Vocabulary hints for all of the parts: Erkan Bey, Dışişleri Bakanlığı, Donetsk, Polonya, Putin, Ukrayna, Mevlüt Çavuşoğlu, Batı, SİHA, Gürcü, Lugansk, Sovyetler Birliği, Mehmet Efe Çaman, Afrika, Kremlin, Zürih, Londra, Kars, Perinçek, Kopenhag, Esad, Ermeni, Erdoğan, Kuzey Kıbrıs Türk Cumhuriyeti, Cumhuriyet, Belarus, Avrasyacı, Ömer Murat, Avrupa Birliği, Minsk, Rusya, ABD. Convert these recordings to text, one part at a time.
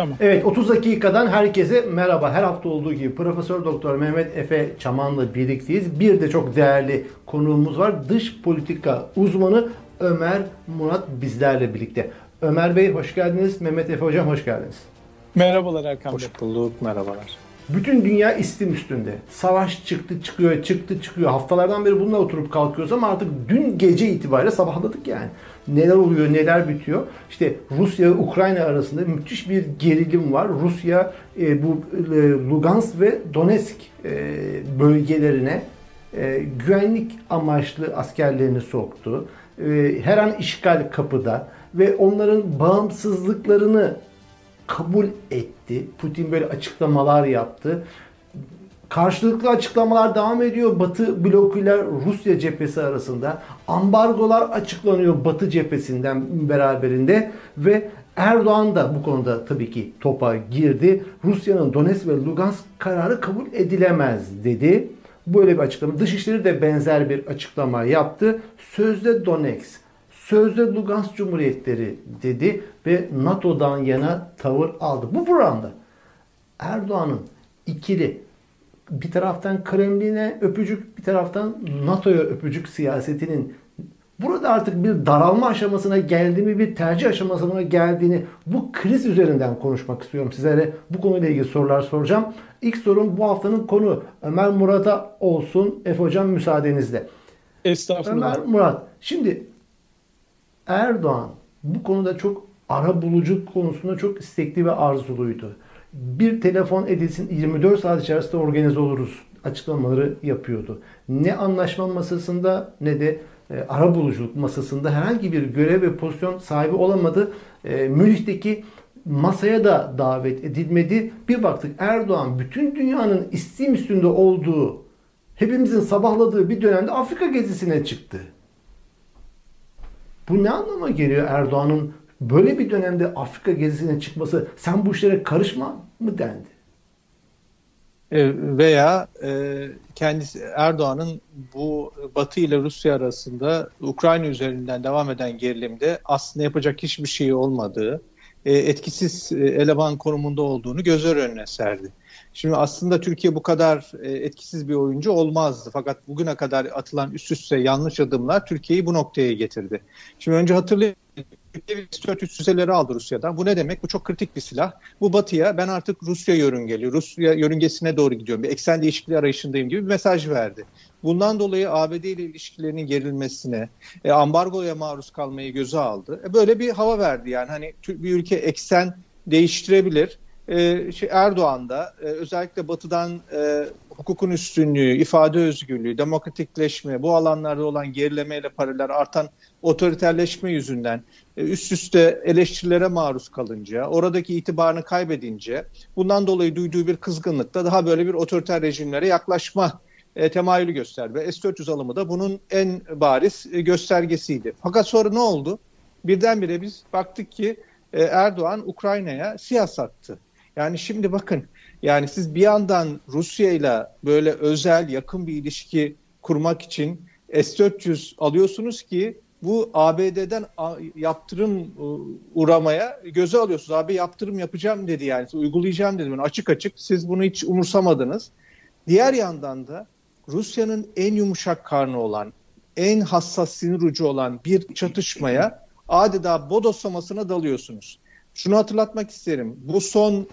Tamam. Evet, 30 dakikadan herkese merhaba. Her hafta olduğu gibi Profesör Doktor Mehmet Efe Çaman'la birlikteyiz. Bir de çok değerli konuğumuz var. Dış politika uzmanı Ömer Murat bizlerle birlikte. Ömer Bey hoş geldiniz. Mehmet Efe Hocam hoş geldiniz. Merhabalar Erkan Bey. Hoş bulduk, merhabalar. Bütün dünya istim üstünde. Savaş çıktı çıkıyor, çıktı çıkıyor. Haftalardan beri bununla oturup kalkıyoruz ama artık dün gece itibariyle sabahladık yani. Neler oluyor, neler bitiyor. İşte Rusya ve Ukrayna arasında müthiş bir gerilim var. Rusya Lugansk ve Donetsk bölgelerine güvenlik amaçlı askerlerini soktu. Her an işgal kapıda ve onların bağımsızlıklarını kabul etti. Putin böyle açıklamalar yaptı. Karşılıklı açıklamalar devam ediyor. Batı blokuyla Rusya cephesi arasında. Ambargolar açıklanıyor Batı cephesinden beraberinde. Ve Erdoğan da bu konuda tabii ki topa girdi. Rusya'nın Donetsk ve Lugansk kararı kabul edilemez dedi. Böyle bir açıklama. Dışişleri de benzer bir açıklama yaptı. Sözde Donetsk, sözde Lugansk Cumhuriyetleri dedi ve NATO'dan yana tavır aldı. Bu programda Erdoğan'ın ikili, bir taraftan Kremlin'e öpücük, bir taraftan NATO'ya öpücük siyasetinin burada artık bir daralma aşamasına geldiğini, bir tercih aşamasına geldiğini bu kriz üzerinden konuşmak istiyorum. Sizlere bu konuyla ilgili sorular soracağım. İlk sorum bu haftanın konu Ömer Murat'a olsun. Efe Hocam müsaadenizle. Estağfurullah. Ömer Murat, şimdi Erdoğan bu konuda çok arabuluculuk konusunda çok istekli ve arzuluydu. Bir telefon edilsin 24 saat içerisinde organize oluruz açıklamaları yapıyordu. Ne anlaşma masasında ne de arabuluculuk masasında herhangi bir görev ve pozisyon sahibi olamadı. Münih'teki masaya da davet edilmedi. Bir baktık Erdoğan bütün dünyanın istim üstünde olduğu, hepimizin sabahladığı bir dönemde Afrika gezisine çıktı. Bu ne anlama geliyor Erdoğan'ın böyle bir dönemde Afrika gezisine çıkması? Sen bu işlere karışma mı dendi? Veya kendisi Erdoğan'ın bu Batı ile Rusya arasında Ukrayna üzerinden devam eden gerilimde aslında yapacak hiçbir şey olmadığı, etkisiz eleman konumunda olduğunu gözler önüne serdi. Şimdi aslında Türkiye bu kadar etkisiz bir oyuncu olmazdı. Fakat bugüne kadar atılan üst üste yanlış adımlar Türkiye'yi bu noktaya getirdi. Şimdi önce hatırlayın, Türkiye S-400 füzeleri aldı Rusya'dan. Bu ne demek? Bu çok kritik bir silah. Bu Batı'ya ben artık Rusya yörüngeli, Rusya yörüngesine doğru gidiyorum, bir eksen değişikliği arayışındayım gibi bir mesaj verdi. Bundan dolayı ABD ile ilişkilerinin gerilmesine, ambargoya maruz kalmayı göze aldı. Böyle bir hava verdi yani. Hani bir ülke eksen değiştirebilir. Erdoğan da özellikle Batı'dan hukukun üstünlüğü, ifade özgürlüğü, demokratikleşme, bu alanlarda olan gerilemeyle paralel artan otoriterleşme yüzünden üst üste eleştirilere maruz kalınca, oradaki itibarını kaybedince bundan dolayı duyduğu bir kızgınlıkta daha böyle bir otoriter rejimlere yaklaşma temayülü gösterdi. Ve S-400 alımı da bunun en bariz göstergesiydi. Fakat sonra ne oldu? Birdenbire biz baktık ki Erdoğan Ukrayna'ya SİHA sattı. Yani şimdi bakın, yani siz bir yandan Rusya'yla böyle özel yakın bir ilişki kurmak için S-400 alıyorsunuz ki bu ABD'den yaptırım uğramaya göze alıyorsunuz. Abi yaptırım yapacağım dedi yani, uygulayacağım dedi. Yani açık açık siz bunu hiç umursamadınız. Diğer yandan da Rusya'nın en yumuşak karnı olan, en hassas sinir ucu olan bir çatışmaya adeta bodoslamasına dalıyorsunuz. Şunu hatırlatmak isterim. Bu son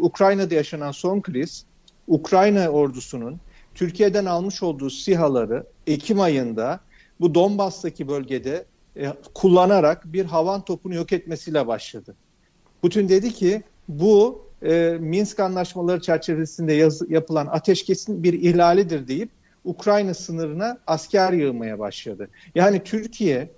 Ukrayna'da yaşanan son kriz, Ukrayna ordusunun Türkiye'den almış olduğu SİHA'ları Ekim ayında bu Donbas'taki bölgede kullanarak bir havan topunu yok etmesiyle başladı. Putin dedi ki bu Minsk anlaşmaları çerçevesinde yapılan ateşkesin bir ihlalidir deyip Ukrayna sınırına asker yığmaya başladı. Yani Türkiye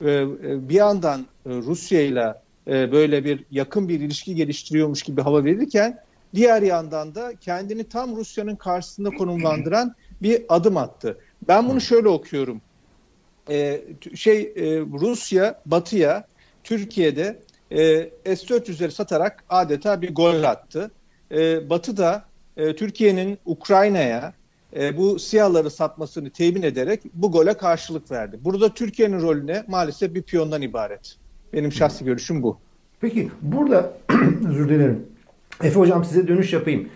bir yandan Rusya'yla böyle bir yakın bir ilişki geliştiriyormuş gibi hava verirken diğer yandan da kendini tam Rusya'nın karşısında konumlandıran bir adım attı. Ben bunu şöyle okuyorum. Rusya Batı'ya Türkiye'de S-400'leri satarak adeta bir gol attı. Batı da Türkiye'nin Ukrayna'ya bu SİHA'ları satmasını temin ederek bu gole karşılık verdi. Burada Türkiye'nin rolüne maalesef bir piyondan ibaret. Benim şahsi görüşüm bu. Peki burada özür dilerim. Efe hocam size dönüş yapayım.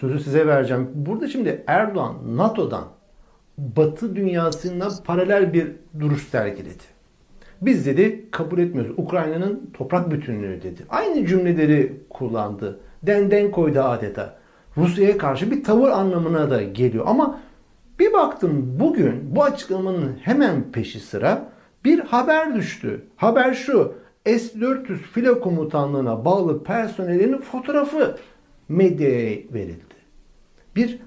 Sözü size vereceğim. Burada şimdi Erdoğan NATO'dan Batı dünyasına paralel bir duruş sergiledi. Biz dedi kabul etmiyoruz. Ukrayna'nın toprak bütünlüğü dedi. Aynı cümleleri kullandı. Denden koydu adeta. Rusya'ya karşı bir tavır anlamına da geliyor. Ama bir baktım bugün bu açıklamanın hemen peşi sıra bir haber düştü. Haber şu: S-400 filo komutanlığına bağlı personelinin fotoğrafı medyaya verildi. Bir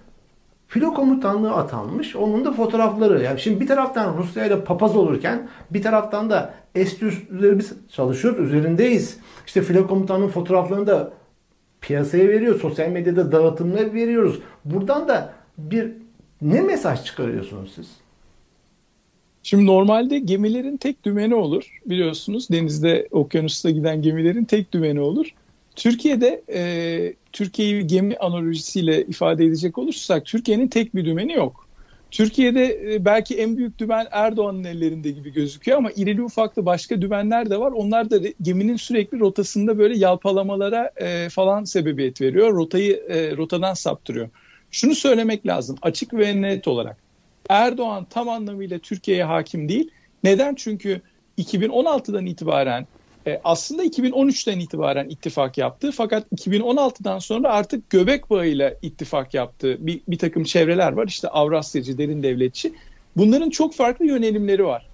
filo komutanlığı atanmış. Onun da fotoğrafları. Yani şimdi bir taraftan Rusya ile papaz olurken bir taraftan da S-400'leri biz çalışıyoruz. Üzerindeyiz. İşte filo komutanının fotoğraflarını da piyasaya veriyor. Sosyal medyada dağıtımına veriyoruz. Buradan da bir ne mesaj çıkarıyorsunuz siz? Şimdi normalde gemilerin tek dümeni olur. Biliyorsunuz denizde, okyanusta giden gemilerin tek dümeni olur. Türkiye'de Türkiye'yi gemi analojisiyle ifade edecek olursak Türkiye'nin tek bir dümeni yok. Türkiye'de belki en büyük dümen Erdoğan'ın ellerinde gibi gözüküyor ama irili ufaklı başka dümenler de var. Onlar da geminin sürekli rotasında böyle yalpalamalara falan sebebiyet veriyor. Rotadan saptırıyor. Şunu söylemek lazım açık ve net olarak. Erdoğan tam anlamıyla Türkiye'ye hakim değil. Neden? Çünkü 2016'dan itibaren aslında 2013'ten itibaren ittifak yaptı. Fakat 2016'dan sonra artık göbek bağıyla ittifak yaptı. Bir takım çevreler var. İşte Avrasyacı, derin devletçi. Bunların çok farklı yönelimleri var.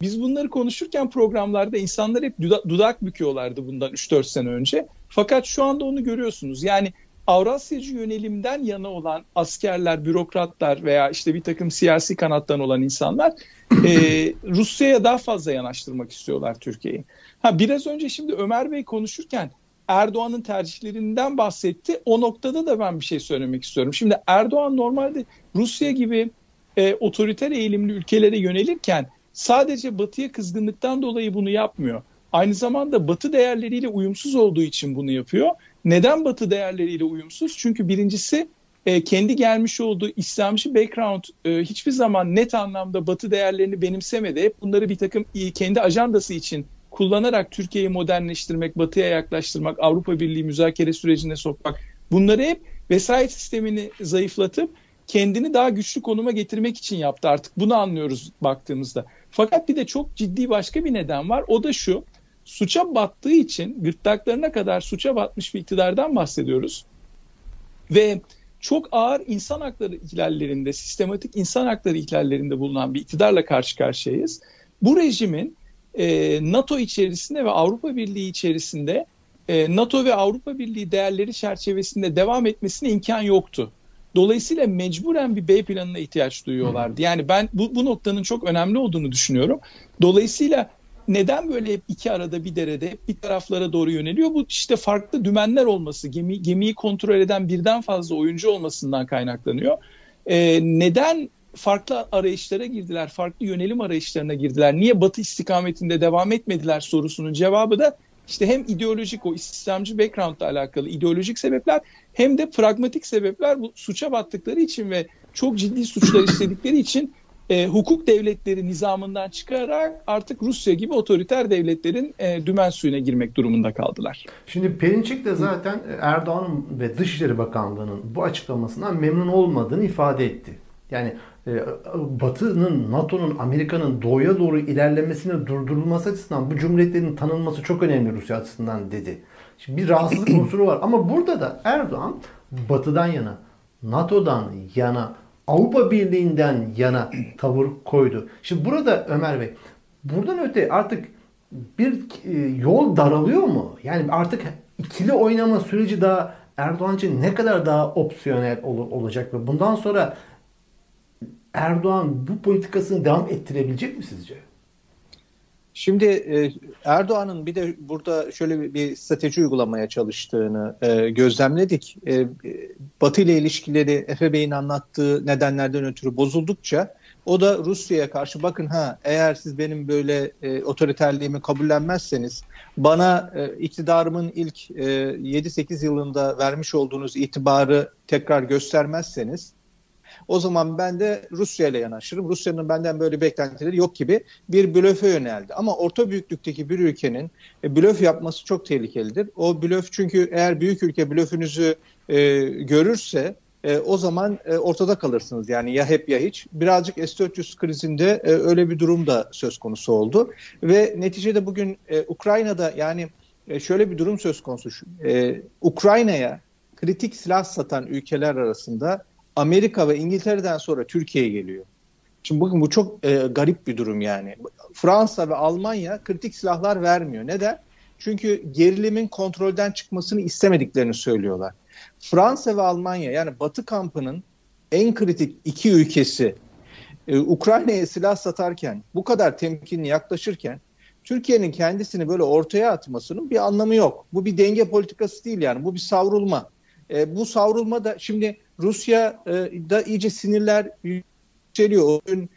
Biz bunları konuşurken programlarda insanlar hep dudak büküyorlardı bundan 3-4 sene önce. Fakat şu anda onu görüyorsunuz. Yani Avrasyacı yönelimden yana olan askerler, bürokratlar veya işte bir takım siyasi kanattan olan insanlar Rusya'ya daha fazla yanaştırmak istiyorlar Türkiye'yi. Biraz önce şimdi Ömer Bey konuşurken Erdoğan'ın tercihlerinden bahsetti. O noktada da ben bir şey söylemek istiyorum. Şimdi Erdoğan normalde Rusya gibi otoriter eğilimli ülkelere yönelirken sadece Batı'ya kızgınlıktan dolayı bunu yapmıyor. Aynı zamanda Batı değerleriyle uyumsuz olduğu için bunu yapıyor. Neden Batı değerleriyle uyumsuz? Çünkü birincisi kendi gelmiş olduğu İslamcı background hiçbir zaman net anlamda Batı değerlerini benimsemedi. Hep bunları bir takım kendi ajandası için kullanarak Türkiye'yi modernleştirmek, Batı'ya yaklaştırmak, Avrupa Birliği müzakere sürecine sokmak. Bunları hep vesayet sistemini zayıflatıp kendini daha güçlü konuma getirmek için yaptı. Artık bunu anlıyoruz baktığımızda. Fakat bir de çok ciddi başka bir neden var. O da şu: suça battığı için gırtlaklarına kadar suça batmış bir iktidardan bahsediyoruz. Ve çok ağır insan hakları ihlallerinde, sistematik insan hakları ihlallerinde bulunan bir iktidarla karşı karşıyayız. Bu rejimin NATO içerisinde ve Avrupa Birliği içerisinde NATO ve Avrupa Birliği değerleri çerçevesinde devam etmesine imkan yoktu. Dolayısıyla mecburen bir B planına ihtiyaç duyuyorlardı. Yani ben bu noktanın çok önemli olduğunu düşünüyorum. Dolayısıyla neden böyle hep iki arada bir derede, hep bir taraflara doğru yöneliyor? Bu işte farklı dümenler olması, gemiyi kontrol eden birden fazla oyuncu olmasından kaynaklanıyor. Neden farklı arayışlara girdiler, farklı yönelim arayışlarına girdiler? Niye Batı istikametinde devam etmediler sorusunun cevabı da işte hem ideolojik, o İslamcı background'la alakalı ideolojik sebepler hem de pragmatik sebepler. Bu suça battıkları için ve çok ciddi suçlar işledikleri için hukuk devletleri nizamından çıkarak artık Rusya gibi otoriter devletlerin dümen suyuna girmek durumunda kaldılar. Şimdi Perinçek de zaten Erdoğan'ın ve Dışişleri Bakanlığı'nın bu açıklamasından memnun olmadığını ifade etti. Yani Batı'nın, NATO'nun, Amerika'nın doğuya doğru ilerlemesini durdurulması açısından bu cumhuriyetlerin tanınması çok önemli Rusya açısından dedi. Şimdi bir rahatsızlık unsuru var ama burada da Erdoğan Batı'dan yana, NATO'dan yana, Avrupa Birliği'nden yana tavır koydu. Şimdi burada Ömer Bey, buradan öte artık bir yol daralıyor mu? Yani artık ikili oynama süreci daha Erdoğan için ne kadar daha opsiyonel olacak ve bundan sonra Erdoğan bu politikasını devam ettirebilecek mi sizce? Şimdi Erdoğan'ın bir de burada şöyle bir strateji uygulamaya çalıştığını gözlemledik. Batı ile ilişkileri Efe Bey'in anlattığı nedenlerden ötürü bozuldukça o da Rusya'ya karşı bakın eğer siz benim böyle otoriterliğimi kabullenmezseniz bana iktidarımın ilk 7-8 yılında vermiş olduğunuz itibarı tekrar göstermezseniz O zaman ben de Rusya ile yanaşırım. Rusya'nın benden böyle beklentileri yok gibi bir blöfe yöneldi. Ama orta büyüklükteki bir ülkenin blöf yapması çok tehlikelidir. O blöf, çünkü eğer büyük ülke blöfünüzü görürse o zaman ortada kalırsınız. Yani ya hep ya hiç. Birazcık S-400 krizinde öyle bir durum da söz konusu oldu. Ve neticede bugün Ukrayna'da, yani şöyle bir durum söz konusu. Ukrayna'ya kritik silah satan ülkeler arasında Amerika ve İngiltere'den sonra Türkiye geliyor. Şimdi bakın, bu çok garip bir durum yani. Fransa ve Almanya kritik silahlar vermiyor. Neden? Çünkü gerilimin kontrolden çıkmasını istemediklerini söylüyorlar. Fransa ve Almanya, yani Batı kampının en kritik iki ülkesi Ukrayna'ya silah satarken, bu kadar temkinli yaklaşırken Türkiye'nin kendisini böyle ortaya atmasının bir anlamı yok. Bu bir denge politikası değil yani, bu bir savrulma. Bu savrulma da şimdi Rusya'da iyice sinirler yükseliyor. O gün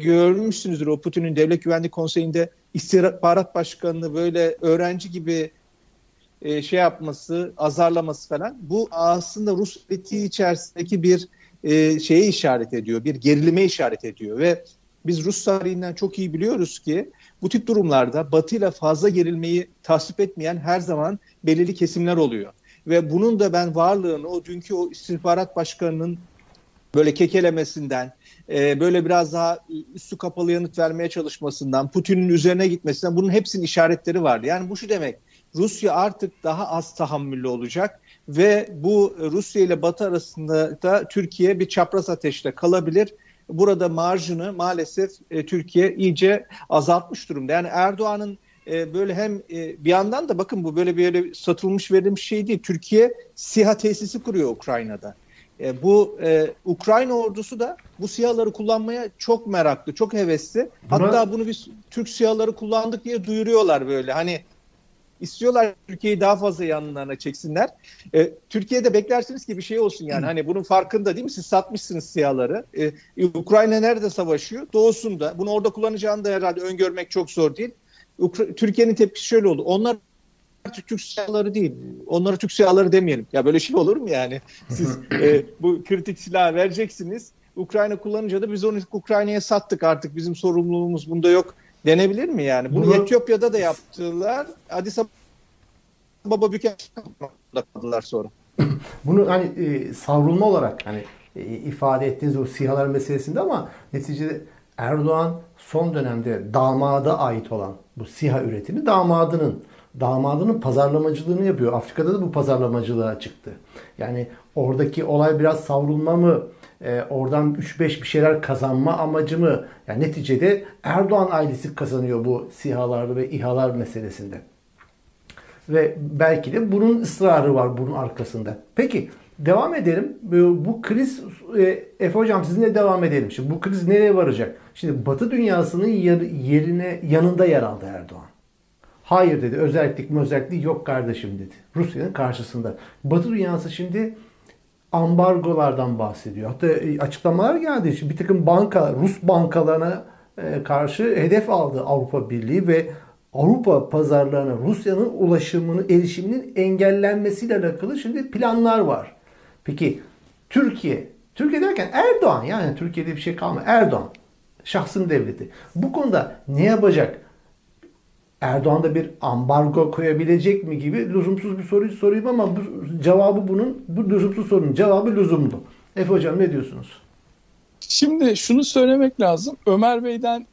görmüşsünüzdür, o Putin'in Devlet Güvenlik Konseyi'nde istihbarat başkanını böyle öğrenci gibi şey yapması, azarlaması falan. Bu aslında Rus etiği içerisindeki bir şeye işaret ediyor, bir gerilime işaret ediyor. Ve biz Rus tarihinden çok iyi biliyoruz ki bu tip durumlarda Batı'yla fazla gerilmeyi tasvip etmeyen her zaman belirli kesimler oluyor. Ve bunun da ben varlığını o dünkü o istihbarat başkanının böyle kekelemesinden, böyle biraz daha üstü kapalı yanıt vermeye çalışmasından, Putin'in üzerine gitmesinden, bunun hepsinin işaretleri vardı. Yani bu şu demek: Rusya artık daha az tahammüllü olacak ve bu Rusya ile Batı arasında da Türkiye bir çapraz ateşle kalabilir. Burada marjını maalesef Türkiye iyice azaltmış durumda. Yani Erdoğan'ın böyle hem bir yandan da bakın, bu böyle satılmış verilmiş şey değil. Türkiye SİHA tesisi kuruyor Ukrayna'da. Bu Ukrayna ordusu da bu SİHA'ları kullanmaya çok meraklı, çok hevesli. Hatta bunu biz Türk SİHA'ları kullandık diye duyuruyorlar böyle. Hani istiyorlar Türkiye'yi daha fazla yanlarına çeksinler. Türkiye'de beklersiniz ki bir şey olsun yani. Hani bunun farkında değil mi? Siz satmışsınız SİHA'ları. Ukrayna nerede savaşıyor? Doğusunda. Bunu orada kullanacağını da herhalde öngörmek çok zor değil. Türkiye'nin tepkisi şöyle oldu: onlar Türk silahları değil, onlara Türk silahları demeyelim. Ya böyle şey olur mu yani? Siz bu kritik silahı vereceksiniz, Ukrayna kullanınca da biz onu Ukrayna'ya sattık, artık bizim sorumluluğumuz bunda yok denebilir mi yani? Bunu Etiyopya'da da yaptılar. Addis Ababa Büyükelçiliği'nde kaldılar sonra. Bunu hani savrulma olarak hani ifade ettiğiniz o SİHA'lar meselesinde, ama neticede Erdoğan son dönemde damada ait olan bu SİHA üretimi damadının pazarlamacılığını yapıyor. Afrika'da da bu pazarlamacılığa çıktı. Yani oradaki olay biraz savrulma mı? Oradan 3-5 bir şeyler kazanma amacı mı? Yani neticede Erdoğan ailesi kazanıyor bu SİHA'lar ve İHA'lar meselesinde. Ve belki de bunun ısrarı var bunun arkasında. Peki devam edelim. Bu kriz, Efe Hocam sizinle devam edelim. Şimdi bu kriz nereye varacak? Şimdi Batı dünyasının yanında yer aldı Erdoğan. Hayır dedi, özellik yok kardeşim dedi. Rusya'nın karşısında. Batı dünyası şimdi ambargolardan bahsediyor. Hatta açıklamalar geldi. Şimdi bir takım Rus bankalarına karşı hedef aldı Avrupa Birliği ve Avrupa pazarlarına Rusya'nın erişiminin engellenmesiyle alakalı şimdi planlar var. Peki Türkiye derken Erdoğan, yani Türkiye'de bir şey kalmıyor. Erdoğan, şahsın devleti. Bu konuda ne yapacak? Erdoğan da bir ambargo koyabilecek mi gibi lüzumsuz bir soruyu sorayım, ama bu lüzumsuz sorunun cevabı lüzumlu. Efe Hocam ne diyorsunuz? Şimdi şunu söylemek lazım. Ömer Bey'den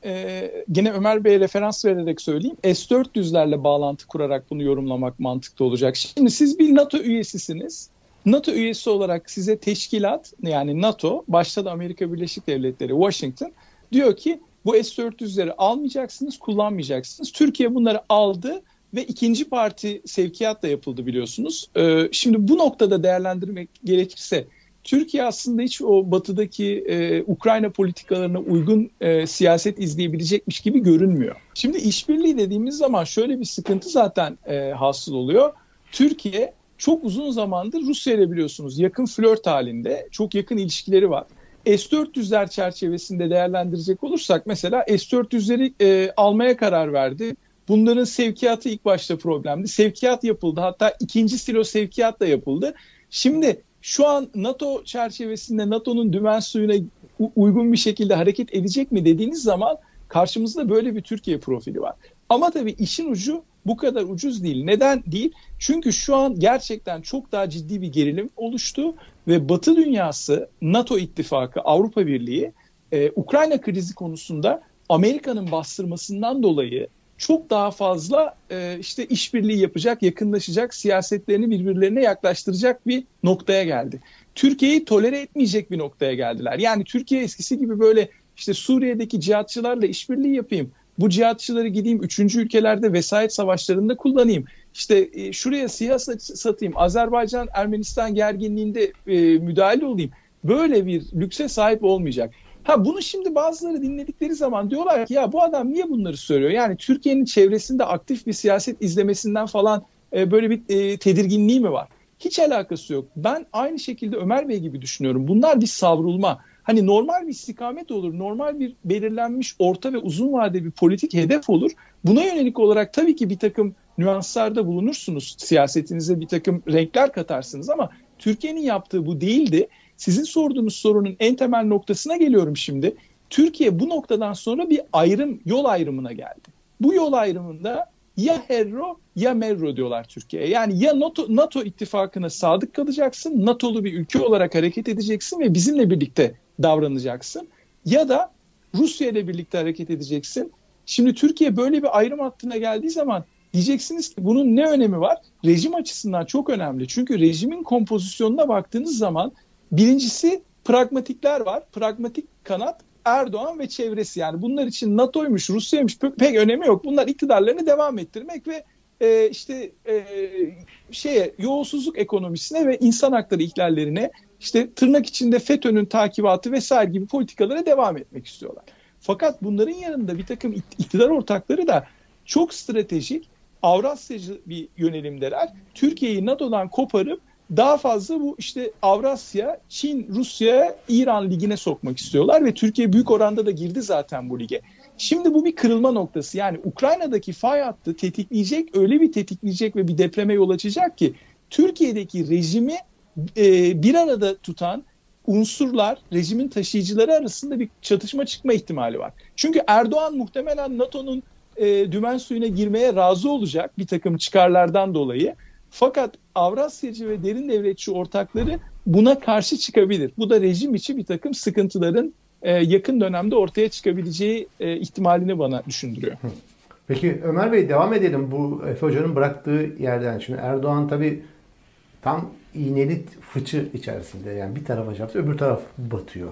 yine Ömer Bey'e referans vererek söyleyeyim. S-400'lerle bağlantı kurarak bunu yorumlamak mantıklı olacak. Şimdi siz bir NATO üyesisiniz. NATO üyesi olarak size teşkilat, yani NATO, başta da Amerika Birleşik Devletleri, Washington diyor ki bu S-400'leri almayacaksınız, kullanmayacaksınız. Türkiye bunları aldı ve ikinci parti sevkiyatla yapıldı biliyorsunuz. Şimdi bu noktada değerlendirmek gerekirse, Türkiye aslında hiç o batıdaki Ukrayna politikalarına uygun siyaset izleyebilecekmiş gibi görünmüyor. Şimdi işbirliği dediğimiz zaman şöyle bir sıkıntı zaten hasıl oluyor. Türkiye çok uzun zamandır Rusya ile biliyorsunuz yakın flört halinde, çok yakın ilişkileri var. S-400'ler çerçevesinde değerlendirecek olursak mesela S-400'leri almaya karar verdi. Bunların sevkiyatı ilk başta problemdi. Sevkiyat yapıldı, hatta ikinci silo sevkiyatla yapıldı. Şimdi şu an NATO çerçevesinde NATO'nun dümen suyuna uygun bir şekilde hareket edecek mi dediğiniz zaman karşımızda böyle bir Türkiye profili var. Ama tabii işin ucu bu kadar ucuz değil. Neden değil? Çünkü şu an gerçekten çok daha ciddi bir gerilim oluştu ve Batı dünyası, NATO ittifakı, Avrupa Birliği Ukrayna krizi konusunda Amerika'nın bastırmasından dolayı çok daha fazla işte işbirliği yapacak, yakınlaşacak, siyasetlerini birbirlerine yaklaştıracak bir noktaya geldi. Türkiye'yi tolere etmeyecek bir noktaya geldiler. Yani Türkiye eskisi gibi böyle işte Suriye'deki cihatçılarla işbirliği yapayım, bu cihatçıları gideyim 3. ülkelerde vesayet savaşlarında kullanayım, İşte şuraya SİHA satayım, Azerbaycan-Ermenistan gerginliğinde müdahale olayım. Böyle bir lükse sahip olmayacak. Ha, bunu şimdi bazıları dinledikleri zaman diyorlar ki ya bu adam niye bunları söylüyor? Yani Türkiye'nin çevresinde aktif bir siyaset izlemesinden falan böyle bir tedirginliği mi var? Hiç alakası yok. Ben aynı şekilde Ömer Bey gibi düşünüyorum. Bunlar bir savrulma. Hani normal bir istikamet olur, normal bir belirlenmiş orta ve uzun vadeli bir politik hedef olur. Buna yönelik olarak tabii ki bir takım nüanslarda bulunursunuz. Siyasetinize bir takım renkler katarsınız ama Türkiye'nin yaptığı bu değildi. Sizin sorduğunuz sorunun en temel noktasına geliyorum şimdi. Türkiye bu noktadan sonra bir ayrım, yol ayrımına geldi. Bu yol ayrımında ya herro ya merro diyorlar Türkiye'ye. Yani ya NATO ittifakına sadık kalacaksın, NATO'lu bir ülke olarak hareket edeceksin ve bizimle birlikte davranacaksın. Ya da Rusya ile birlikte hareket edeceksin. Şimdi Türkiye böyle bir ayrım hattına geldiği zaman diyeceksiniz ki bunun ne önemi var? Rejim açısından çok önemli. Çünkü rejimin kompozisyonuna baktığınız zaman birincisi pragmatikler var. Pragmatik kanat Erdoğan ve çevresi, yani bunlar için NATO'ymuş, Rusya'ymış pek önemi yok. Bunlar iktidarlarını devam ettirmek ve yolsuzluk ekonomisine ve insan hakları ihlallerine, işte tırnak içinde FETÖ'nün takibatı vesaire gibi politikalara devam etmek istiyorlar. Fakat bunların yanında bir takım iktidar ortakları da çok stratejik, Avrasyacı bir yönelimdeler. Türkiye'yi NATO'dan koparıp daha fazla bu işte Avrasya, Çin, Rusya, İran ligine sokmak istiyorlar ve Türkiye büyük oranda da girdi zaten bu lige. Şimdi bu bir kırılma noktası. Yani Ukrayna'daki fay hattı tetikleyecek, öyle bir tetikleyecek ve bir depreme yol açacak ki Türkiye'deki rejimi bir arada tutan unsurlar, rejimin taşıyıcıları arasında bir çatışma çıkma ihtimali var. Çünkü Erdoğan muhtemelen NATO'nun dümen suyuna girmeye razı olacak bir takım çıkarlardan dolayı. Fakat Avrasyacı ve derin devletçi ortakları buna karşı çıkabilir. Bu da rejim içi bir takım sıkıntıların yakın dönemde ortaya çıkabileceği ihtimalini bana düşündürüyor. Peki Ömer Bey, devam edelim bu Efe Hoca'nın bıraktığı yerden. Şimdi Erdoğan tabii tam iğneli fıçı içerisinde, yani bir tarafa çarpsa öbür taraf batıyor.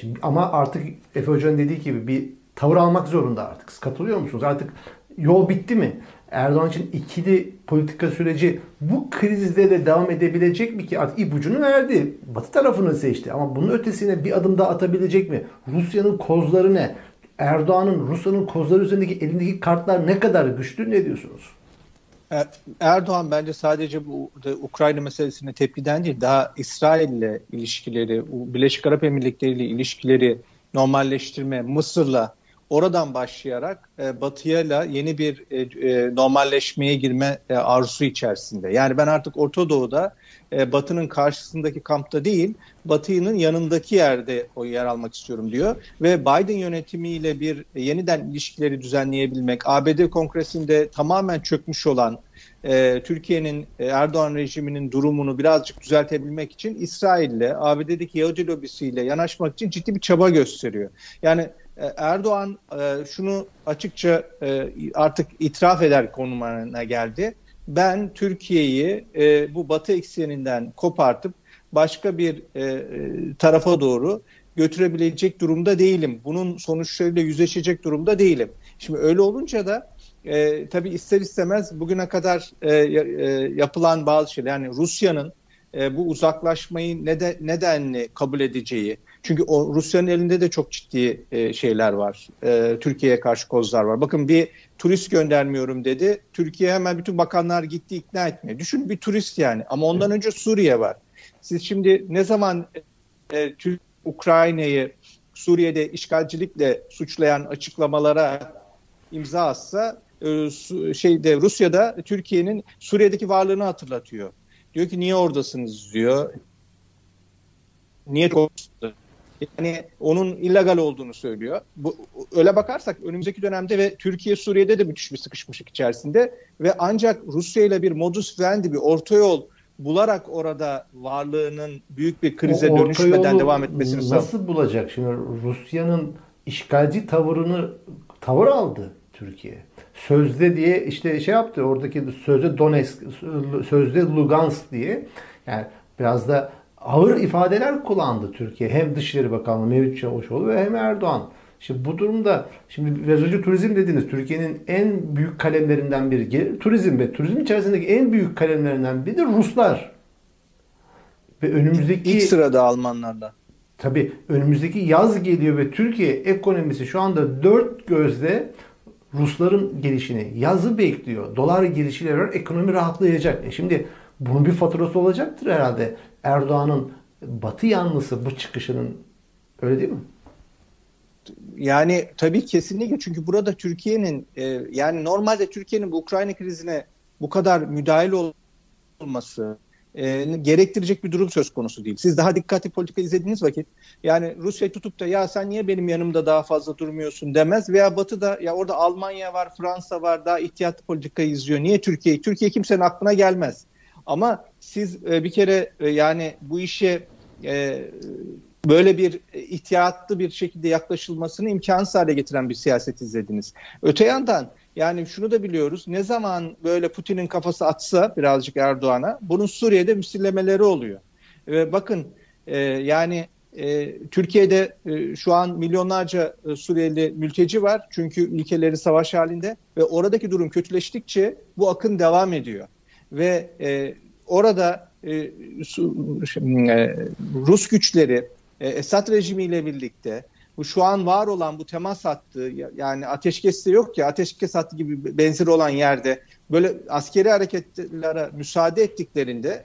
Şimdi ama artık Efe Hoca'nın dediği gibi bir tavır almak zorunda artık. Katılıyor musunuz? Artık yol bitti mi? Erdoğan için ikili politika süreci bu krizde de devam edebilecek mi ki? Artık ipucunu verdi. Batı tarafını seçti. Ama bunun ötesine bir adım daha atabilecek mi? Rusya'nın kozları ne? Erdoğan'ın, Rusya'nın kozları üzerindeki elindeki kartlar ne kadar güçlü? Ne diyorsunuz? Erdoğan bence sadece bu Ukrayna meselesine tepkiden değil, daha İsrail'le ilişkileri, Birleşik Arap Emirlikleri ile ilişkileri normalleştirme, Mısır'la, oradan başlayarak Batı'yla yeni bir normalleşmeye girme arzusu içerisinde. Yani ben artık Orta Doğu'da Batı'nın karşısındaki kampta değil, Batı'nın yanındaki yerde o yer almak istiyorum diyor. Ve Biden yönetimiyle bir yeniden ilişkileri düzenleyebilmek, ABD Kongresi'nde tamamen çökmüş olan Türkiye'nin, Erdoğan rejiminin durumunu birazcık düzeltebilmek için İsrail'le, ABD'deki Yahudi lobisiyle yanaşmak için ciddi bir çaba gösteriyor. Yani Erdoğan şunu açıkça artık itiraf eder konumuna geldi. Ben Türkiye'yi bu Batı ekseninden kopartıp başka bir tarafa doğru götürebilecek durumda değilim. Bunun sonuçlarıyla yüzleşecek durumda değilim. Şimdi öyle olunca da tabii ister istemez bugüne kadar yapılan bazı şeyler, yani Rusya'nın bu uzaklaşmayı nedenli kabul edeceği, çünkü Rusya'nın elinde de çok ciddi şeyler var. Türkiye'ye karşı kozlar var. Bakın, bir turist göndermiyorum dedi. Türkiye hemen bütün bakanlar gitti ikna etmeye. Düşün, bir turist yani. Ama ondan önce Suriye var. Siz şimdi ne zaman Ukrayna'yı Suriye'de işgalcilikle suçlayan açıklamalara imza atsa Rusya'da Türkiye'nin Suriye'deki varlığını hatırlatıyor. Diyor ki niye oradasınız diyor. niyet olmuştu. Yani onun illegal olduğunu söylüyor. Bu, öyle bakarsak önümüzdeki dönemde ve Türkiye Suriye'de de müthiş bir sıkışmışlık içerisinde ve ancak Rusya ile bir modus vivendi, bir orta yol bularak orada varlığının büyük bir krize dönüşmeden devam etmesini sağlıyor. Nasıl bulacak? Şimdi Rusya'nın işgalci tavır aldı Türkiye. Sözde diye işte şey yaptı, oradaki sözde Donetsk, sözde Lugansk diye, yani biraz da ağır ifadeler kullandı Türkiye. Hem Dışişleri Bakanlığı Mevlüt Çavuşoğlu ve hem Erdoğan. Şimdi bu durumda, şimdi biraz önce turizm dediğiniz Türkiye'nin en büyük kalemlerinden biri turizm ve turizm içerisindeki en büyük kalemlerinden biri de Ruslar. Ve önümüzdeki ilk sırada Almanlarla. Tabii önümüzdeki yaz geliyor ve Türkiye ekonomisi şu anda dört gözle Rusların gelişini, yazı bekliyor. Dolar gelişiyle beraber ekonomi rahatlayacak. Şimdi bunun bir faturası olacaktır herhalde. Erdoğan'ın Batı yanlısı bu çıkışının, öyle değil mi? Yani tabii kesinlikle, çünkü burada Türkiye'nin yani normalde Türkiye'nin bu Ukrayna krizine bu kadar müdahil olması gerektirecek bir durum söz konusu değil. Siz daha dikkatli politika izlediğiniz vakit yani Rusya tutup da ya sen niye benim yanımda daha fazla durmuyorsun demez veya Batı da ya orada Almanya var, Fransa var, daha ihtiyatlı politika izliyor. Niye Türkiye'yi? Türkiye kimsenin aklına gelmez. Ama siz bir kere yani bu işe böyle bir ihtiyatlı bir şekilde yaklaşılmasını imkansız hale getiren bir siyaset izlediniz. Öte yandan yani şunu da biliyoruz. Ne zaman böyle Putin'in kafası atsa birazcık Erdoğan'a, bunun Suriye'de müsillemeleri oluyor. Ve bakın yani Türkiye'de şu an milyonlarca Suriyeli mülteci var. Çünkü ülkeleri savaş halinde ve oradaki durum kötüleştikçe bu akın devam ediyor. Ve orada Rus güçleri Esad rejimiyle birlikte bu şu an var olan bu temas hattı, yani ateşkes de yok ya, ateşkes hattı gibi benzeri olan yerde böyle askeri hareketlere müsaade ettiklerinde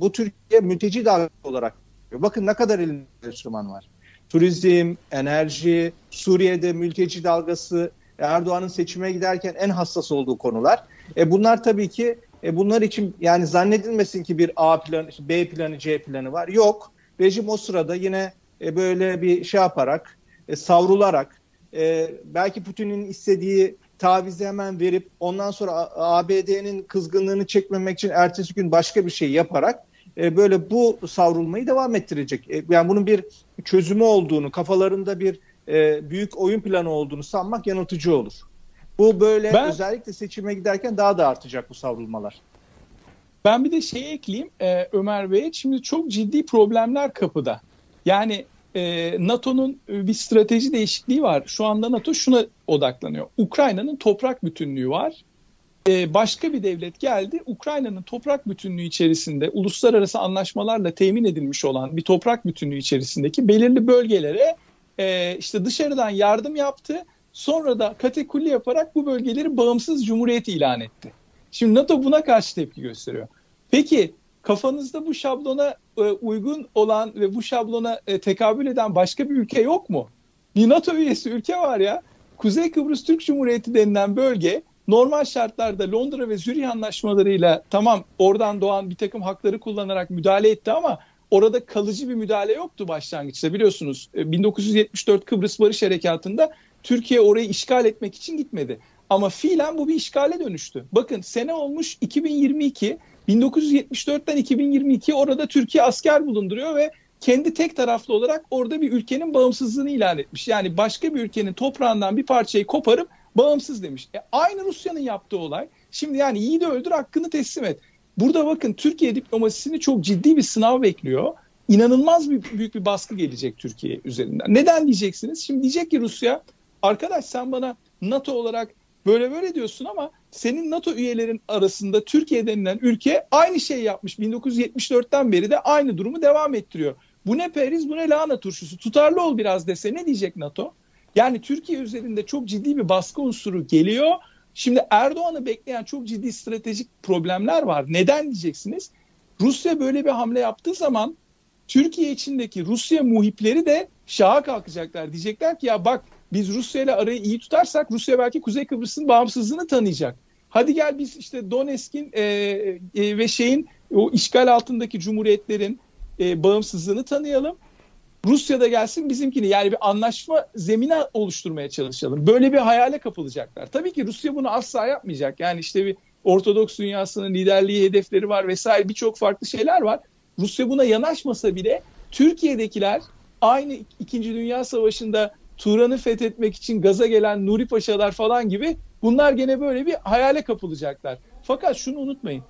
bu Türkiye mülteci dalgası olarak görüyor. Bakın ne kadar elinde enstrüman var. Turizm, enerji, Suriye'de mülteci dalgası, Erdoğan'ın seçime giderken en hassas olduğu konular. Bunlar tabii ki bunlar için yani zannedilmesin ki bir A planı, B planı, C planı var. Yok. Rejim o sırada yine böyle bir şey yaparak, savrularak, belki Putin'in istediği tavizi hemen verip ondan sonra ABD'nin kızgınlığını çekmemek için ertesi gün başka bir şey yaparak böyle bu savrulmayı devam ettirecek. Yani bunun bir çözümü olduğunu, kafalarında bir büyük oyun planı olduğunu sanmak yanıltıcı olur. Bu böyle özellikle seçime giderken daha da artacak bu savrulmalar. Ben bir de şey ekleyeyim Ömer Bey. Şimdi çok ciddi problemler kapıda. Yani NATO'nun bir strateji değişikliği var. Şu anda NATO şuna odaklanıyor. Ukrayna'nın toprak bütünlüğü var. Başka bir devlet geldi. Ukrayna'nın toprak bütünlüğü içerisinde uluslararası anlaşmalarla temin edilmiş olan bir toprak bütünlüğü içerisindeki belirli bölgelere işte dışarıdan yardım yaptı. Sonra da katakulli yaparak bu bölgeleri bağımsız cumhuriyet ilan etti. Şimdi NATO buna karşı tepki gösteriyor. Peki kafanızda bu şablona uygun olan ve bu şablona tekabül eden başka bir ülke yok mu? Bir NATO üyesi ülke var ya. Kuzey Kıbrıs Türk Cumhuriyeti denilen bölge normal şartlarda Londra ve Zürih anlaşmalarıyla tamam oradan doğan bir takım hakları kullanarak müdahale etti ama orada kalıcı bir müdahale yoktu başlangıçta. Biliyorsunuz 1974 Kıbrıs Barış Harekatı'nda Türkiye orayı işgal etmek için gitmedi. Ama fiilen bu bir işgale dönüştü. Bakın sene olmuş 2022, 1974'ten 2022 orada Türkiye asker bulunduruyor ve kendi tek taraflı olarak orada bir ülkenin bağımsızlığını ilan etmiş. Yani başka bir ülkenin toprağından bir parçayı koparıp bağımsız demiş. Aynı Rusya'nın yaptığı olay. Şimdi yani yiğidi öldür hakkını teslim et. Burada bakın Türkiye diplomasisini çok ciddi bir sınav bekliyor. İnanılmaz büyük bir baskı gelecek Türkiye üzerinden. Neden diyeceksiniz? Şimdi diyecek ki Rusya, arkadaş sen bana NATO olarak böyle diyorsun ama senin NATO üyelerin arasında Türkiye denilen ülke aynı şeyi yapmış. 1974'ten beri de aynı durumu devam ettiriyor. Bu ne periz, bu ne lahana turşusu. Tutarlı ol biraz dese ne diyecek NATO? Yani Türkiye üzerinde çok ciddi bir baskı unsuru geliyor. Şimdi Erdoğan'ı bekleyen çok ciddi stratejik problemler var. Neden diyeceksiniz? Rusya böyle bir hamle yaptığı zaman Türkiye içindeki Rusya muhipleri de şaha kalkacaklar. Diyecekler ki ya bak, biz Rusya ile arayı iyi tutarsak Rusya belki Kuzey Kıbrıs'ın bağımsızlığını tanıyacak. Hadi gel biz işte Donetsk'in ve o işgal altındaki cumhuriyetlerin bağımsızlığını tanıyalım. Rusya da gelsin bizimkini, yani bir anlaşma zemini oluşturmaya çalışalım. Böyle bir hayale kapılacaklar. Tabii ki Rusya bunu asla yapmayacak. Yani işte bir Ortodoks dünyasının liderliği hedefleri var vesaire, birçok farklı şeyler var. Rusya buna yanaşmasa bile Türkiye'dekiler aynı 2. Dünya Savaşı'nda Turan'ı fethetmek için gaza gelen Nuri Paşalar falan gibi, bunlar gene böyle bir hayale kapılacaklar. Fakat şunu unutmayın.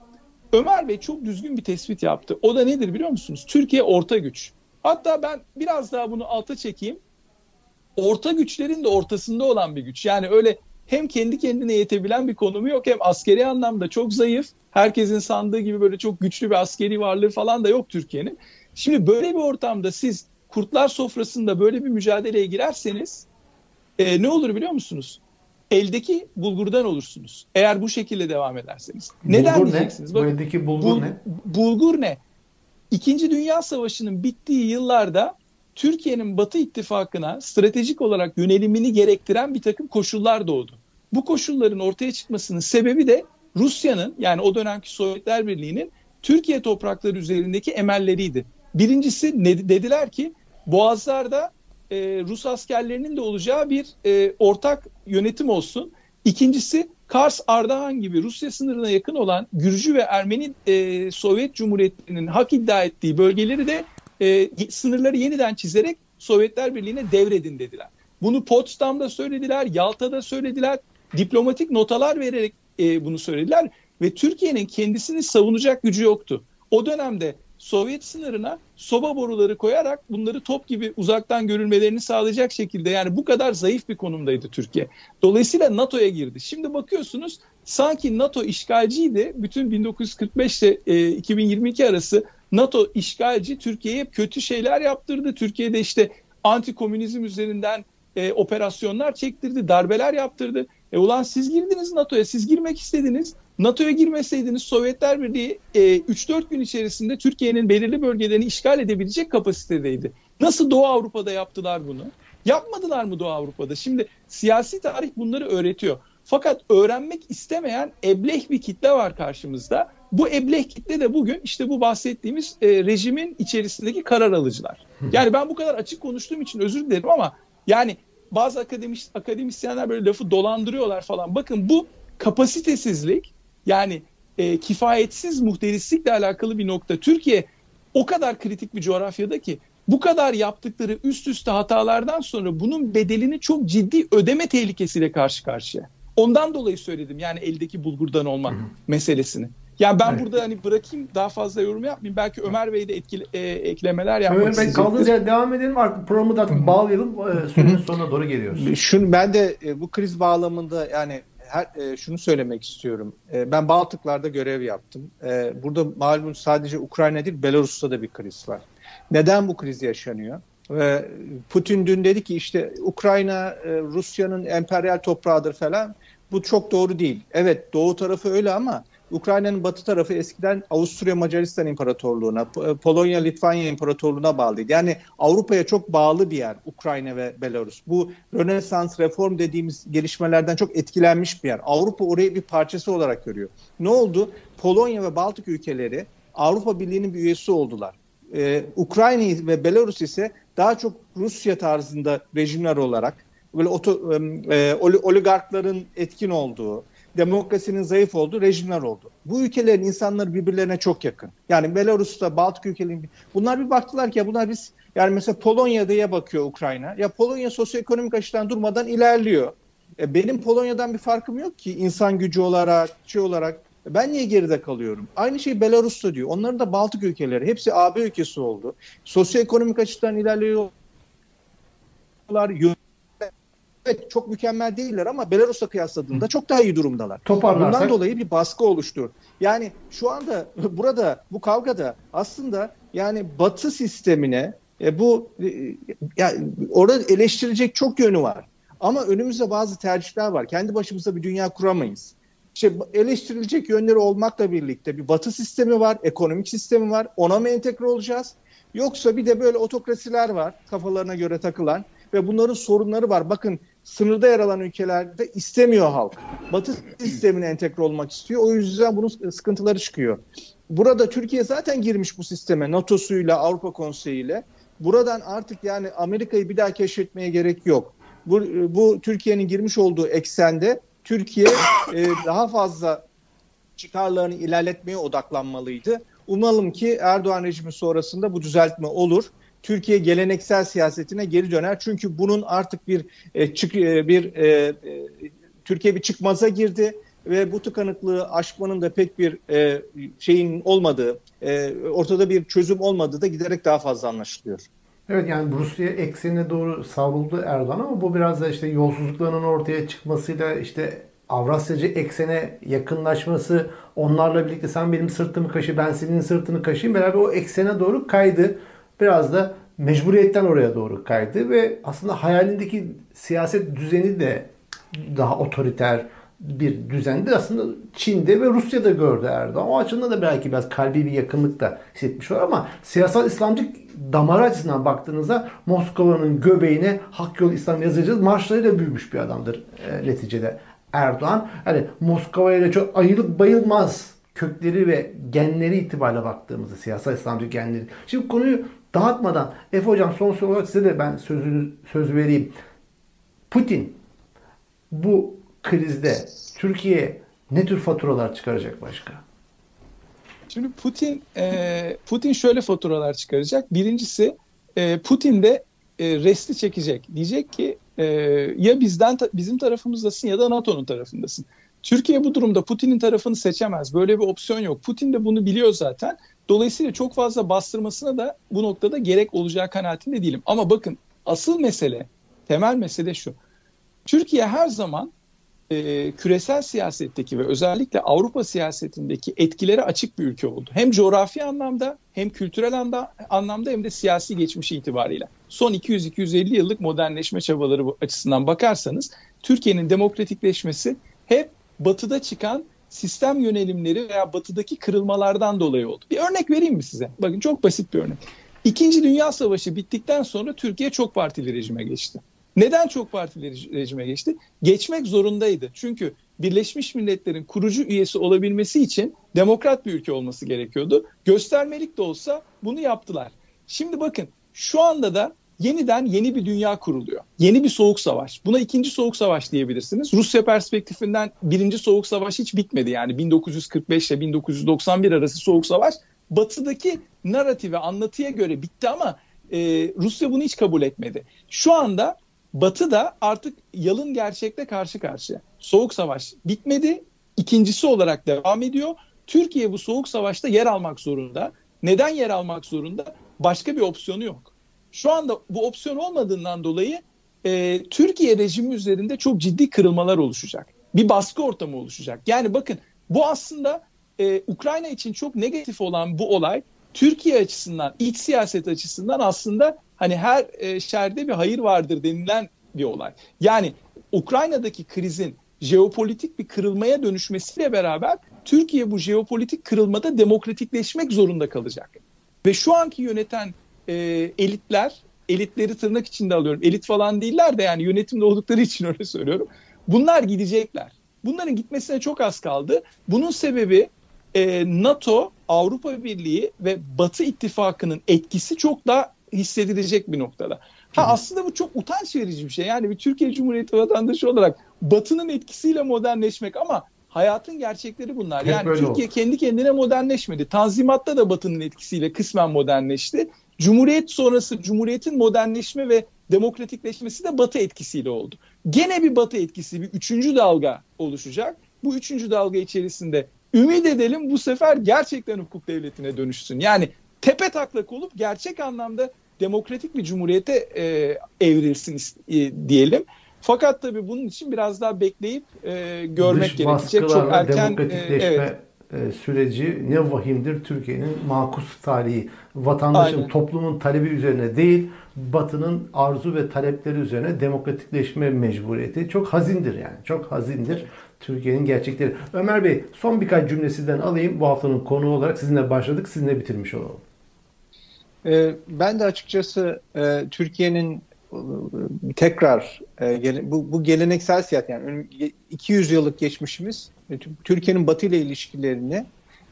Ömer Bey çok düzgün bir tespit yaptı. O da nedir biliyor musunuz? Türkiye orta güç. Hatta ben biraz daha bunu alta çekeyim. Orta güçlerin de ortasında olan bir güç. Yani öyle hem kendi kendine yetebilen bir konumu yok, hem askeri anlamda çok zayıf. Herkesin sandığı gibi böyle çok güçlü bir askeri varlığı falan da yok Türkiye'nin. Şimdi böyle bir ortamda siz kurtlar sofrasında böyle bir mücadeleye girerseniz ne olur biliyor musunuz? Eldeki bulgurdan olursunuz. Eğer bu şekilde devam ederseniz. Neden diyeceksiniz? Bakın, eldeki bulgur ne? Bulgur ne? İkinci Dünya Savaşı'nın bittiği yıllarda Türkiye'nin Batı ittifakına stratejik olarak yönelimini gerektiren bir takım koşullar doğdu. Bu koşulların ortaya çıkmasının sebebi de Rusya'nın, yani o dönemki Sovyetler Birliği'nin Türkiye toprakları üzerindeki emelleriydi. Birincisi dediler ki Boğazlar'da Rus askerlerinin de olacağı bir ortak yönetim olsun. İkincisi Kars, Ardahan gibi Rusya sınırına yakın olan Gürcü ve Ermeni Sovyet Cumhuriyeti'nin hak iddia ettiği bölgeleri de sınırları yeniden çizerek Sovyetler Birliği'ne devredin dediler. Bunu Potsdam'da söylediler, Yalta'da söylediler, diplomatik notalar vererek bunu söylediler ve Türkiye'nin kendisini savunacak gücü yoktu. O dönemde Sovyet sınırına soba boruları koyarak bunları top gibi uzaktan görülmelerini sağlayacak şekilde, yani bu kadar zayıf bir konumdaydı Türkiye. Dolayısıyla NATO'ya girdi. Şimdi bakıyorsunuz sanki NATO işgalciydi. Bütün 1945 ile 2022 arası NATO işgalci, Türkiye'ye kötü şeyler yaptırdı. Türkiye'de işte antikomünizm üzerinden operasyonlar çektirdi, darbeler yaptırdı. Ulan siz girdiniz NATO'ya, siz girmek istediniz. NATO'ya girmeseydiniz Sovyetler Birliği 3-4 gün içerisinde Türkiye'nin belirli bölgelerini işgal edebilecek kapasitedeydi. Nasıl Doğu Avrupa'da yaptılar bunu? Yapmadılar mı Doğu Avrupa'da? Şimdi siyasi tarih bunları öğretiyor. Fakat öğrenmek istemeyen ebleh bir kitle var karşımızda. Bu ebleh kitle de bugün işte bu bahsettiğimiz rejimin içerisindeki karar alıcılar. Yani ben bu kadar açık konuştuğum için özür dilerim ama yani bazı akademisyenler böyle lafı dolandırıyorlar falan. Bakın bu kapasitesizlik, yani kifayetsiz muhterislikle alakalı bir nokta. Türkiye o kadar kritik bir coğrafyada ki bu kadar yaptıkları üst üste hatalardan sonra bunun bedelini çok ciddi ödeme tehlikesiyle karşı karşıya. Ondan dolayı söyledim yani eldeki bulgurdan olma meselesini. Yani ben burada hani bırakayım, daha fazla yorum yapmayayım. Belki Ömer Bey de eklemeler yapmak istiyor. Ömer Bey kaldığınız yerden devam edelim. Artık programı da artık bağlayalım. Sürenin sonuna doğru geliyoruz. Şunu, ben de bu kriz bağlamında yani şunu söylemek istiyorum. Ben Baltıklar'da görev yaptım. Burada malum sadece Ukrayna değil, Belarus'ta da bir kriz var. Neden bu kriz yaşanıyor? Putin dün dedi ki işte Ukrayna Rusya'nın emperyal toprağıdır falan. Bu çok doğru değil. Evet, doğu tarafı öyle ama Ukrayna'nın batı tarafı eskiden Avusturya Macaristan İmparatorluğu'na, Polonya Litvanya İmparatorluğu'na bağlıydı. Yani Avrupa'ya çok bağlı bir yer Ukrayna ve Belarus. Bu Rönesans, reform dediğimiz gelişmelerden çok etkilenmiş bir yer. Avrupa orayı bir parçası olarak görüyor. Ne oldu? Polonya ve Baltık ülkeleri Avrupa Birliği'nin bir üyesi oldular. Ukrayna ve Belarus ise daha çok Rusya tarzında rejimler olarak böyle oligarkların etkin olduğu, demokrasinin zayıf olduğu rejimler oldu. Bu ülkelerin insanları birbirlerine çok yakın. Yani Belarus'ta, Baltık ülkelerinde bunlar bir baktılar ki ya bunlar biz, yani mesela Polonya'da ya bakıyor Ukrayna. Ya Polonya sosyoekonomik açıdan durmadan ilerliyor. Benim Polonya'dan bir farkım yok ki insan gücü olarak, şey olarak. Ben niye geride kalıyorum? Aynı şey Belarus'ta diyor. Onların da Baltık ülkeleri. Hepsi AB ülkesi oldu. Sosyoekonomik açıdan ilerliyorlar. Evet, çok mükemmel değiller ama Belarus'la kıyasladığında çok daha iyi durumdalar. Toparlarsak. Bundan dolayı bir baskı oluştu. Yani şu anda burada bu kavgada aslında yani Batı sistemine orada eleştirecek çok yönü var. Ama önümüzde bazı tercihler var. Kendi başımıza bir dünya kuramayız. İşte eleştirilecek yönleri olmakla birlikte bir Batı sistemi var, ekonomik sistemi var. Ona mı entegre olacağız? Yoksa bir de böyle otokrasiler var kafalarına göre takılan. Ve bunların sorunları var. Bakın sınırda yer alan ülkelerde istemiyor halk. Batı sistemine entegre olmak istiyor. O yüzden bunun sıkıntıları çıkıyor. Burada Türkiye zaten girmiş bu sisteme. NATO'suyla, Avrupa Konseyi'yle. Buradan artık yani Amerika'yı bir daha keşfetmeye gerek yok. Bu Türkiye'nin girmiş olduğu eksende Türkiye daha fazla çıkarlarını ilerletmeye odaklanmalıydı. Umalım ki Erdoğan rejimi sonrasında bu düzeltme olur. Türkiye geleneksel siyasetine geri döner. Çünkü bunun artık Türkiye bir çıkmaza girdi ve bu tıkanıklığı aşmanın da pek bir şeyin olmadığı, ortada bir çözüm olmadığı da giderek daha fazla anlaşılıyor. Evet, yani Rusya eksenine doğru savruldu Erdoğan, ama bu biraz da işte yolsuzlukların ortaya çıkmasıyla, işte Avrasyacı eksene yakınlaşması, onlarla birlikte sen benim sırtımı kaşı, ben senin sırtını kaşıyım, beraber o eksene doğru kaydı. Biraz da mecburiyetten oraya doğru kaydı ve aslında hayalindeki siyaset düzeni de daha otoriter bir düzendi. Aslında Çin'de ve Rusya'da gördü Erdoğan. O açıdan da belki biraz kalbi bir yakınlık da hissetmiş var, ama siyasal İslamcı damar açısından baktığınızda Moskova'nın göbeğine Hak Yol İslam yazacağız marşlarıyla büyümüş bir adamdır neticede Erdoğan. Hani Moskova'yla çok ayılıp bayılmaz kökleri ve genleri itibariyle baktığımızda, siyasal İslamcı genleri. Şimdi konuyu dağıtmadan Efe Hocam, son soru olarak size de ben söz vereyim. Putin bu krizde Türkiye ne tür faturalar çıkaracak başka? Şimdi Putin şöyle faturalar çıkaracak. Birincisi, Putin de resti çekecek. Diyecek ki ya bizim tarafımızdasın ya da NATO'nun tarafındasın. Türkiye bu durumda Putin'in tarafını seçemez. Böyle bir opsiyon yok. Putin de bunu biliyor zaten. Dolayısıyla çok fazla bastırmasına da bu noktada gerek olacağı kanaatinde değilim. Ama bakın, asıl mesele, temel mesele şu. Türkiye her zaman küresel siyasetteki ve özellikle Avrupa siyasetindeki etkilere açık bir ülke oldu. Hem coğrafi anlamda, hem kültürel anlamda, hem de siyasi geçmişi itibariyle. Son 200-250 yıllık modernleşme çabaları açısından bakarsanız, Türkiye'nin demokratikleşmesi hep Batı'da çıkan sistem yönelimleri veya Batı'daki kırılmalardan dolayı oldu. Bir örnek vereyim mi size? Bakın, çok basit bir örnek. 2. Dünya Savaşı bittikten sonra Türkiye çok partili rejime geçti. Neden çok partili rejime geçti? Geçmek zorundaydı. Çünkü Birleşmiş Milletler'in kurucu üyesi olabilmesi için demokrat bir ülke olması gerekiyordu. Göstermelik de olsa bunu yaptılar. Şimdi bakın, şu anda da yeniden yeni bir dünya kuruluyor. Yeni bir soğuk savaş. Buna 2. soğuk savaş diyebilirsiniz. Rusya perspektifinden 1. soğuk savaş hiç bitmedi. Yani 1945 ile 1991 arası soğuk savaş Batı'daki narratife, anlatıya göre bitti, ama Rusya bunu hiç kabul etmedi. Şu anda Batı da artık yalın gerçekle karşı karşıya. Soğuk savaş bitmedi. İkincisi olarak devam ediyor. Türkiye bu soğuk savaşta yer almak zorunda. Neden yer almak zorunda? Başka bir opsiyonu yok. Şu anda bu opsiyon olmadığından dolayı Türkiye rejimi üzerinde çok ciddi kırılmalar oluşacak. Bir baskı ortamı oluşacak. Yani bakın, bu aslında Ukrayna için çok negatif olan bu olay, Türkiye açısından, iç siyaset açısından aslında hani her şerde bir hayır vardır denilen bir olay. Yani Ukrayna'daki krizin jeopolitik bir kırılmaya dönüşmesiyle beraber Türkiye bu jeopolitik kırılmada demokratikleşmek zorunda kalacak. Ve şu anki yöneten elitleri tırnak içinde alıyorum. Elit falan değiller de, yani yönetimde oldukları için öyle söylüyorum. Bunlar gidecekler. Bunların gitmesine çok az kaldı. Bunun sebebi NATO, Avrupa Birliği ve Batı ittifakının etkisi çok daha hissedilecek bir noktada. Aslında bu çok utanç verici bir şey. Yani bir Türkiye Cumhuriyeti vatandaşı olarak Batı'nın etkisiyle modernleşmek, ama hayatın gerçekleri bunlar. Hep yani Türkiye kendi kendine modernleşmedi. Tanzimat'ta da Batı'nın etkisiyle kısmen modernleşti. Cumhuriyet sonrası Cumhuriyet'in modernleşme ve demokratikleşmesi de Batı etkisiyle oldu. Gene bir Batı etkisi, bir 3. dalga oluşacak. Bu 3. dalga içerisinde ümit edelim bu sefer gerçekten hukuk devletine dönüşsün. Yani tepe taklak olup gerçek anlamda demokratik bir cumhuriyete evrilsin diyelim. Fakat tabii bunun için biraz daha bekleyip görmek gerekecek. Çok erken süreci ne vahimdir Türkiye'nin makus tarihi. Vatandaşın, toplumun talebi üzerine değil, Batı'nın arzu ve talepleri üzerine demokratikleşme mecburiyeti çok hazindir yani. Çok hazindir Türkiye'nin gerçekleri. Ömer Bey, son birkaç cümlesinden alayım. Bu haftanın konuğu olarak sizinle başladık, sizinle bitirmiş olalım. Ben de açıkçası Türkiye'nin tekrar bu geleneksel siyaset, yani 200 yıllık geçmişimiz Türkiye'nin Batı ile ilişkilerini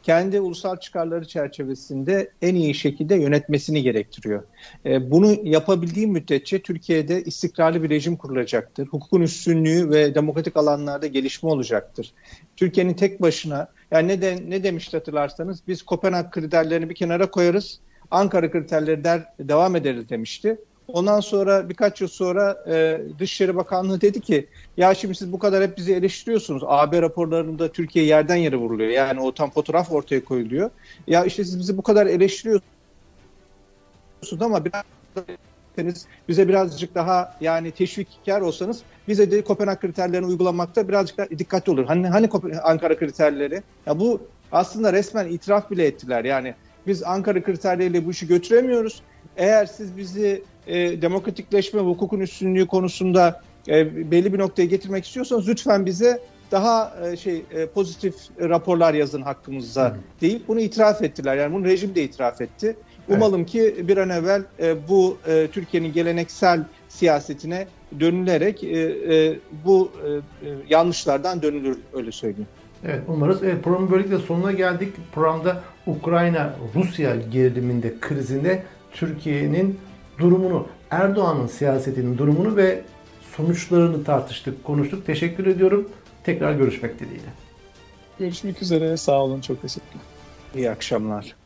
kendi ulusal çıkarları çerçevesinde en iyi şekilde yönetmesini gerektiriyor. Bunu yapabildiği müddetçe Türkiye'de istikrarlı bir rejim kurulacaktır. Hukukun üstünlüğü ve demokratik alanlarda gelişme olacaktır. Türkiye'nin tek başına, yani ne demişti hatırlarsanız, biz Kopenhag kriterlerini bir kenara koyarız, Ankara kriterleri devam ederiz demişti. Ondan sonra birkaç yıl sonra Dışişleri Bakanlığı dedi ki ya şimdi siz bu kadar hep bizi eleştiriyorsunuz. AB raporlarında Türkiye yerden yere vuruluyor. Yani o tam fotoğraf ortaya koyuluyor. Ya işte siz bizi bu kadar eleştiriyorsunuz ama bize birazcık daha yani teşvikkar olsanız bize de Kopenhag kriterlerini uygulamakta birazcık daha dikkatli olur. Hani Ankara kriterleri? Ya bu aslında resmen itiraf bile ettiler. Yani biz Ankara kriterleriyle bu işi götüremiyoruz. Eğer siz bizi demokratikleşme, hukukun üstünlüğü konusunda belli bir noktaya getirmek istiyorsanız lütfen bize daha pozitif raporlar yazın hakkımızda deyip bunu itiraf ettiler. Yani bunu rejim de itiraf etti. Umalım ki bir an evvel bu Türkiye'nin geleneksel siyasetine dönülerek bu yanlışlardan dönülür, öyle söyleyeyim. Evet, umarız. Programın böylelikle sonuna geldik. Programda Ukrayna-Rusya geriliminde, krizinde Türkiye'nin durumunu, Erdoğan'ın siyasetinin durumunu ve sonuçlarını tartıştık, konuştuk. Teşekkür ediyorum. Tekrar görüşmek dileğiyle. Görüşmek üzere. Sağ olun. Çok teşekkürler. İyi akşamlar.